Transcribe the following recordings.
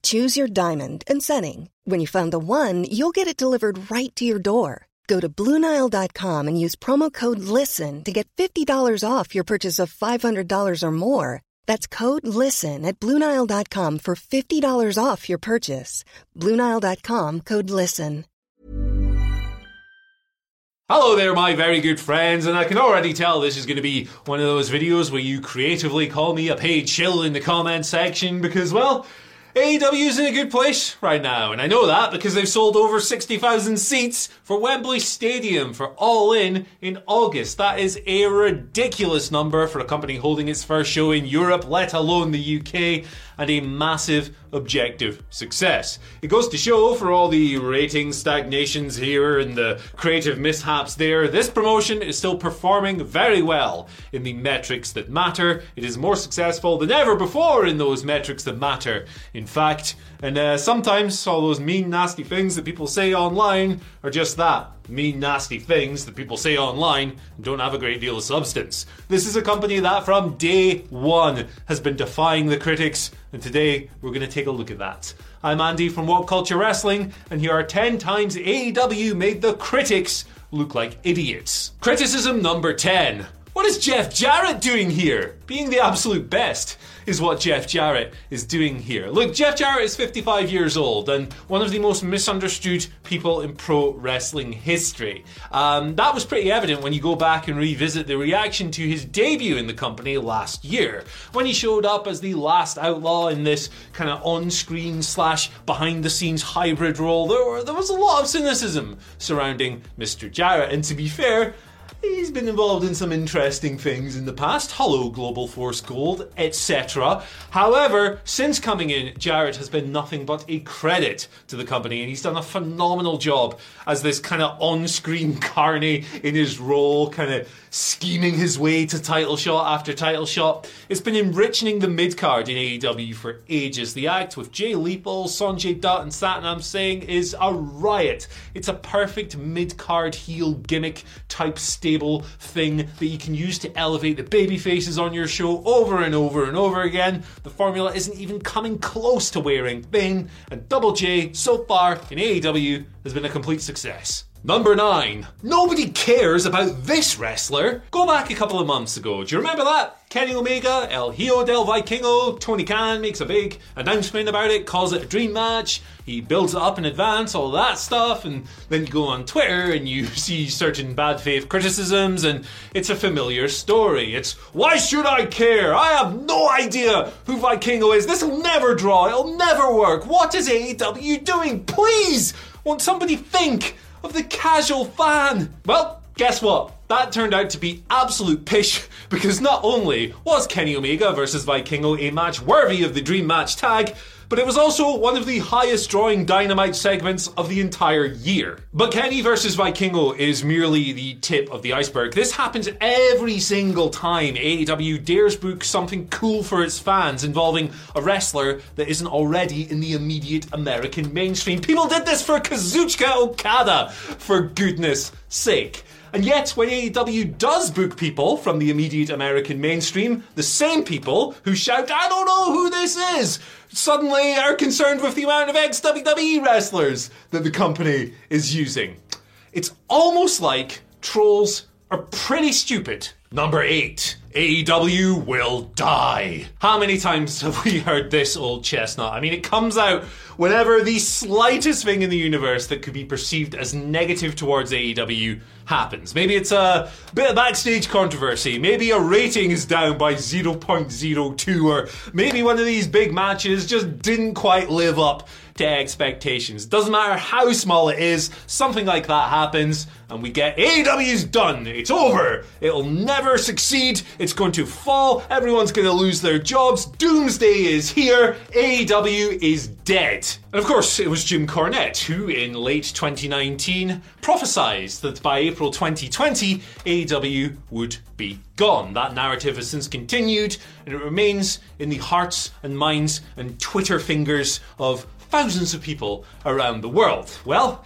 Choose your diamond and setting. When you find the one, you'll get it delivered right to your door. Go to BlueNile.com and use promo code LISTEN to get $50 off your purchase of $500 or more. That's code LISTEN at BlueNile.com for $50 off your purchase. BlueNile.com, code LISTEN. Hello there, my very good friends, and I can already tell this is going to be one of those videos where you creatively call me a paid shill in the comment section because, well, AEW's in a good place right now, and I know that because they've sold over 60,000 seats for Wembley Stadium for All in August. That is a ridiculous number for a company holding its first show in Europe, let alone the UK, and a massive objective success. It goes to show, for all the rating stagnations here and the creative mishaps there, this promotion is still performing very well in the metrics that matter. It is more successful than ever before in those metrics that matter, in fact. And sometimes all those mean, nasty things that people say online are just that. Mean, nasty things that people say online and don't have a great deal of substance. This is a company that from day one has been defying the critics, and today we're going to take a look at that. I'm Andy from What Culture Wrestling, and here are 10 times AEW made the critics look like idiots. Criticism number 10. What is Jeff Jarrett doing here? Being the absolute best is what Jeff Jarrett is doing here. Look, Jeff Jarrett is 55 years old and one of the most misunderstood people in pro wrestling history. That was pretty evident when you go back and revisit the reaction to his debut in the company last year, when he showed up as the last outlaw in this kind of on-screen / behind-the-scenes hybrid role. There was a lot of cynicism surrounding Mr. Jarrett, and to be fair, he's been involved in some interesting things in the past. Hello, Global Force Gold, etc. However, since coming in, Jarrett has been nothing but a credit to the company, and he's done a phenomenal job as this kind of on-screen carny in his role, kind of scheming his way to title shot after title shot. It's been enriching the mid-card in AEW for ages. The act with Jay Lethal, Sanjay Dutt, and Satnam Singh is a riot. It's a perfect mid-card heel gimmick type stable thing that you can use to elevate the baby faces on your show over and over and over again. The formula isn't even coming close to wearing thin, and Double J so far in AEW has been a complete success. Number 9. Nobody cares about this wrestler. Go back a couple of months ago. Do you remember that? Kenny Omega, El Hijo del Vikingo, Tony Khan makes a big announcement about it, calls it a dream match. He builds it up in advance, all that stuff, and then you go on Twitter and you see certain bad faith criticisms, and it's a familiar story. It's, why should I care? I have no idea who Vikingo is. This'll never draw. It'll never work. What is AEW doing? Please! Won't somebody think of the casual fan? Well, guess what? That turned out to be absolute pish, because not only was Kenny Omega versus Vikingo a match worthy of the dream match tag, but it was also one of the highest drawing Dynamite segments of the entire year. But Kenny versus Vikingo is merely the tip of the iceberg. This happens every single time AEW dares book something cool for its fans involving a wrestler that isn't already in the immediate American mainstream. People did this for Kazuchika Okada, for goodness sake. And yet, when AEW does book people from the immediate American mainstream, the same people who shout, I don't know who this is, suddenly are concerned with the amount of ex-WWE wrestlers that the company is using. It's almost like trolls are pretty stupid. Number 8. AEW will die. How many times have we heard this old chestnut? I mean, it comes out whenever the slightest thing in the universe that could be perceived as negative towards AEW happens. Maybe it's a bit of backstage controversy. Maybe a rating is down by 0.02, or maybe one of these big matches just didn't quite live up to expectations. Doesn't matter how small it is, something like that happens, and we get AEW's done. It's over. It'll never never succeed. It's going to fall. Everyone's going to lose their jobs. Doomsday is here. AEW is dead. And of course, it was Jim Cornette who, in late 2019, prophesied that by April 2020, AEW would be gone. That narrative has since continued, and it remains in the hearts and minds and Twitter fingers of thousands of people around the world. Well,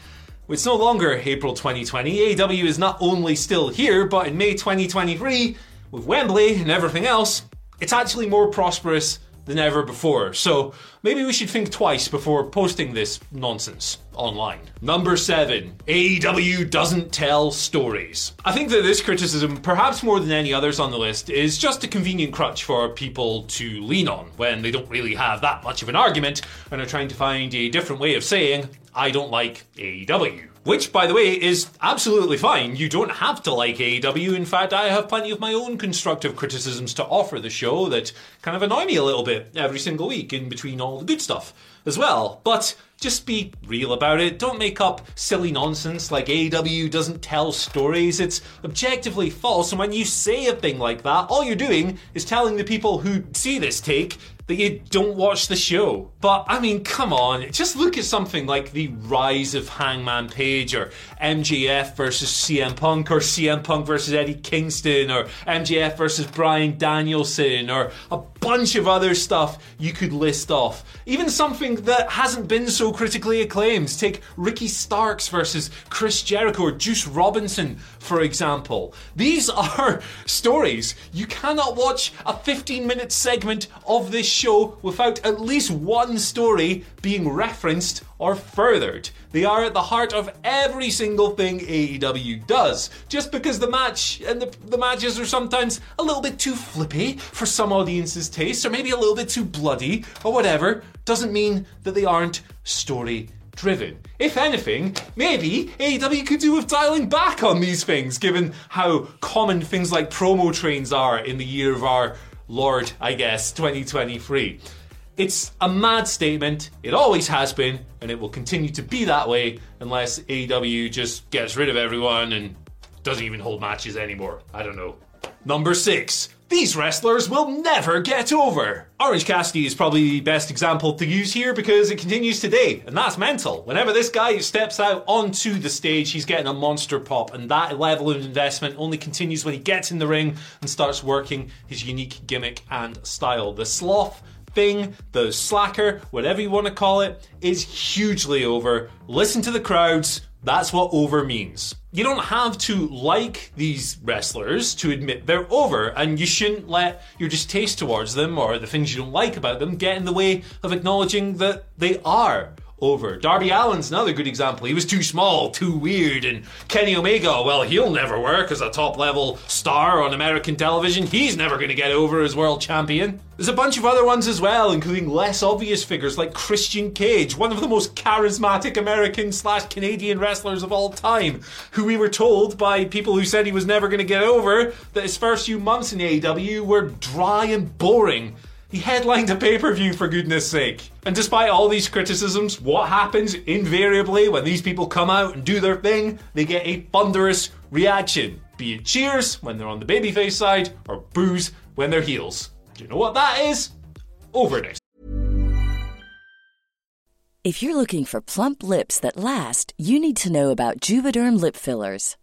it's no longer April 2020. AEW is not only still here, but in May 2023, with Wembley and everything else, it's actually more prosperous than ever before. So maybe we should think twice before posting this nonsense online. Number 7, AEW doesn't tell stories. I think that this criticism, perhaps more than any others on the list, is just a convenient crutch for people to lean on when they don't really have that much of an argument and are trying to find a different way of saying, I don't like AEW. Which, by the way, is absolutely fine. You don't have to like AEW. In fact, I have plenty of my own constructive criticisms to offer the show that kind of annoy me a little bit every single week in between all the good stuff as well. But just be real about it. Don't make up silly nonsense like AEW doesn't tell stories. It's objectively false. And when you say a thing like that, all you're doing is telling the people who see this take that you don't watch the show. But I mean, come on, just look at something like the rise of Hangman Page or MJF versus CM Punk or CM Punk versus Eddie Kingston or MJF versus Bryan Danielson or a bunch of other stuff you could list off. Even something that hasn't been so critically acclaimed. Take Ricky Starks versus Chris Jericho or Juice Robinson, for example. These are stories. You cannot watch a 15-minute segment of this show without at least one story being referenced or furthered. They are at the heart of every single thing AEW does. Just because the match and the matches are sometimes a little bit too flippy for some audiences' tastes, or maybe a little bit too bloody or whatever, doesn't mean that they aren't story driven. If anything, maybe AEW could do with dialing back on these things, given how common things like promo trains are in the year of our Lord, I guess, 2023. It's a mad statement. It always has been, and it will continue to be that way unless AEW just gets rid of everyone and doesn't even hold matches anymore. I don't know. Number 6. These wrestlers will never get over. Orange Cassidy is probably the best example to use here because it continues today, and that's mental. Whenever this guy steps out onto the stage, he's getting a monster pop, and that level of investment only continues when he gets in the ring and starts working his unique gimmick and style. The sloth thing, the slacker, whatever you want to call it, is hugely over. Listen to the crowds. That's what over means. You don't have to like these wrestlers to admit they're over, and you shouldn't let your distaste towards them or the things you don't like about them get in the way of acknowledging that they are over. Darby Allin's another good example. He was too small, too weird, and Kenny Omega, well, he'll never work as a top-level star on American television. He's never going to get over as world champion. There's a bunch of other ones as well, including less obvious figures like Christian Cage, one of the most charismatic American/Canadian wrestlers of all time, who we were told by people who said he was never going to get over that his first few months in AEW were dry and boring. He headlined a pay-per-view, for goodness sake. And despite all these criticisms, what happens invariably when these people come out and do their thing? They get a thunderous reaction, be it cheers when they're on the babyface side or boos when they're heels. Do you know what that is? Overness. If you're looking for plump lips that last, you need to know about Juvederm lip fillers.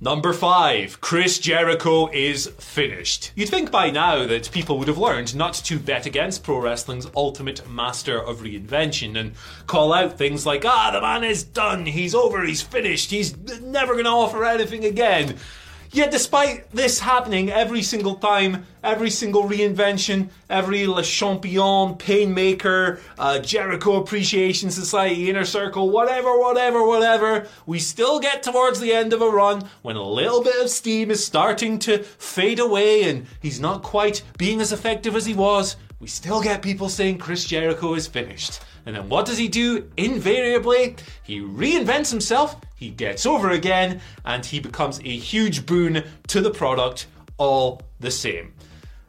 Number 5, Chris Jericho is finished. You'd think by now that people would have learned not to bet against pro wrestling's ultimate master of reinvention and call out things like, the man is done, he's over, he's finished, he's never going to offer anything again. Yet despite this happening every single time, every single reinvention, every Le Champion, Painmaker, Jericho Appreciation Society, Inner Circle, whatever, we still get towards the end of a run when a little bit of steam is starting to fade away and he's not quite being as effective as he was. We still get people saying Chris Jericho is finished. And then what does he do? Invariably, he reinvents himself, he gets over again, and he becomes a huge boon to the product all the same.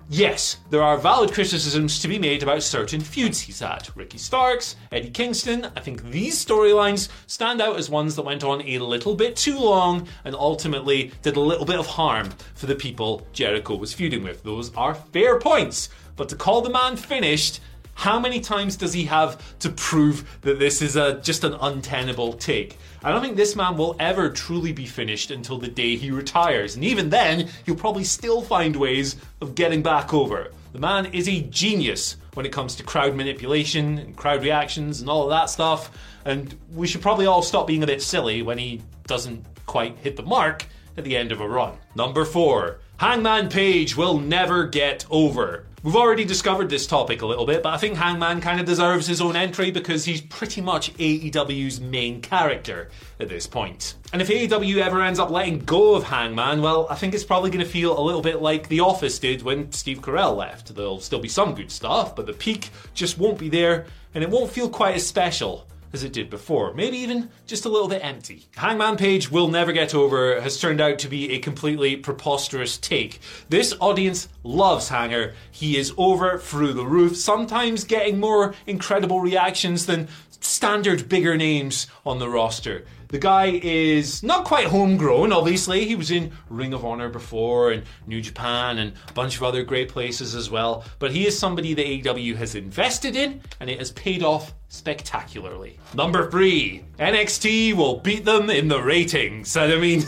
Yes, there are valid criticisms to be made about certain feuds he's had. Ricky Starks, Eddie Kingston, I think these storylines stand out as ones that went on a little bit too long and ultimately did a little bit of harm for the people Jericho was feuding with. Those are fair points, but to call the man finished, how many times does he have to prove that this is just an untenable take? I don't think this man will ever truly be finished until the day he retires. And even then, he'll probably still find ways of getting back over. The man is a genius when it comes to crowd manipulation and crowd reactions and all of that stuff. And we should probably all stop being a bit silly when he doesn't quite hit the mark at the end of a run. Number 4, Hangman Page will never get over. We've already discovered this topic a little bit, but I think Hangman kind of deserves his own entry because he's pretty much AEW's main character at this point. And if AEW ever ends up letting go of Hangman, well, I think it's probably going to feel a little bit like The Office did when Steve Carell left. There'll still be some good stuff, but the peak just won't be there, and it won't feel quite as special as it did before, maybe even just a little bit empty. Hangman Page will never get over has turned out to be a completely preposterous take. This audience loves Hanger. He is over through the roof, sometimes getting more incredible reactions than standard bigger names on the roster. The guy is not quite homegrown, obviously. He was in Ring of Honor before and New Japan and a bunch of other great places as well. But he is somebody that AEW has invested in and it has paid off spectacularly. Number 3, NXT will beat them in the ratings. And I mean...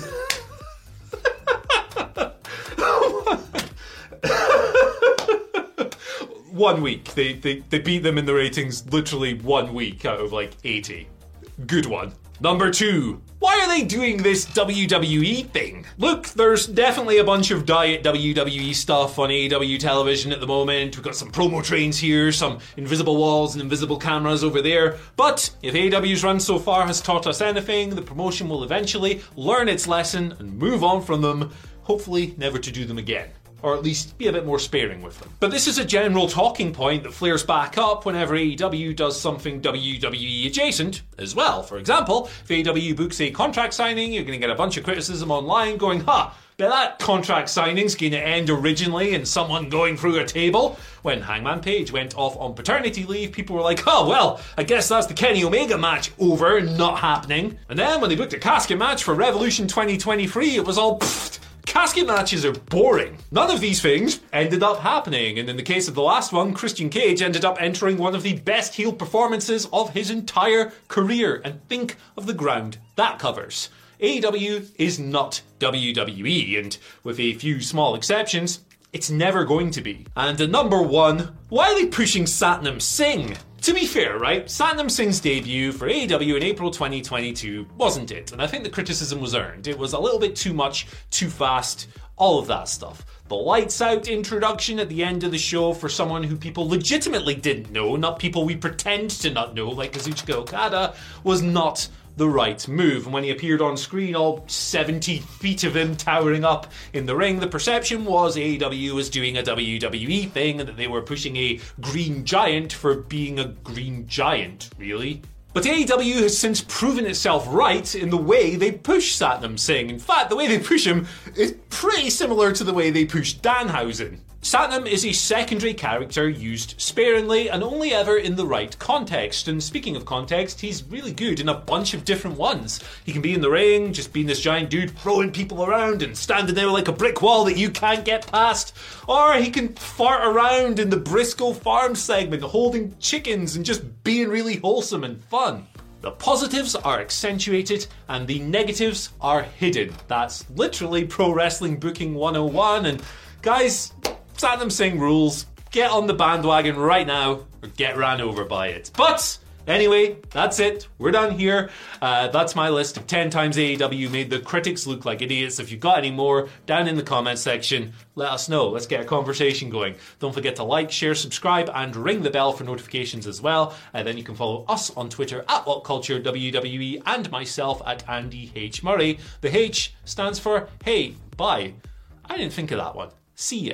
one week. They beat them in the ratings literally 1 week out of like 80. Good one. Number 2, why are they doing this WWE thing? Look, there's definitely a bunch of diet WWE stuff on AEW television at the moment. We've got some promo trains here, some invisible walls and invisible cameras over there. But if AEW's run so far has taught us anything, the promotion will eventually learn its lesson and move on from them, hopefully never to do them again. Or at least be a bit more sparing with them. But this is a general talking point that flares back up whenever AEW does something WWE adjacent as well. For example, if AEW books a contract signing, you're going to get a bunch of criticism online going, but that contract signing's going to end originally in someone going through a table. When Hangman Page went off on paternity leave, people were like, I guess that's the Kenny Omega match over, not happening. And then when they booked a casket match for Revolution 2023, it was all pfft. Casket matches are boring. None of these things ended up happening, and in the case of the last one, Christian Cage ended up entering one of the best heel performances of his entire career, and think of the ground that covers. AEW is not WWE, and with a few small exceptions, it's never going to be. And at number 1, why are they pushing Satnam Singh? To be fair, right, Satnam Singh's debut for AEW in April 2022 wasn't it, and I think the criticism was earned. It was a little bit too much, too fast, all of that stuff. The lights out introduction at the end of the show for someone who people legitimately didn't know, not people we pretend to not know, like Kazuchika Okada, was not the right move. And when he appeared on screen, all 70 feet of him towering up in the ring, the perception was AEW was doing a WWE thing and that they were pushing a green giant for being a green giant, really. But AEW has since proven itself right in the way they push Satnam Singh. In fact, the way they push him is pretty similar to the way they push Danhausen. Satnam is a secondary character used sparingly and only ever in the right context. And speaking of context, he's really good in a bunch of different ones. He can be in the ring, just being this giant dude throwing people around and standing there like a brick wall that you can't get past. Or he can fart around in the Briscoe Farm segment, holding chickens and just being really wholesome and fun. The positives are accentuated and the negatives are hidden. That's literally pro wrestling booking 101. And guys, Satnam Singh rules. Get on the bandwagon right now or get ran over by it. But anyway, that's it. We're done here. That's my list of 10 times AEW made the critics look like idiots. If you've got any more, down in the comments section, let us know. Let's get a conversation going. Don't forget to like, share, subscribe, and ring the bell for notifications as well. And then you can follow us on Twitter at WhatCultureWWE and myself at Andy H. Murray. The H stands for hey, bye. I didn't think of that one. See ya.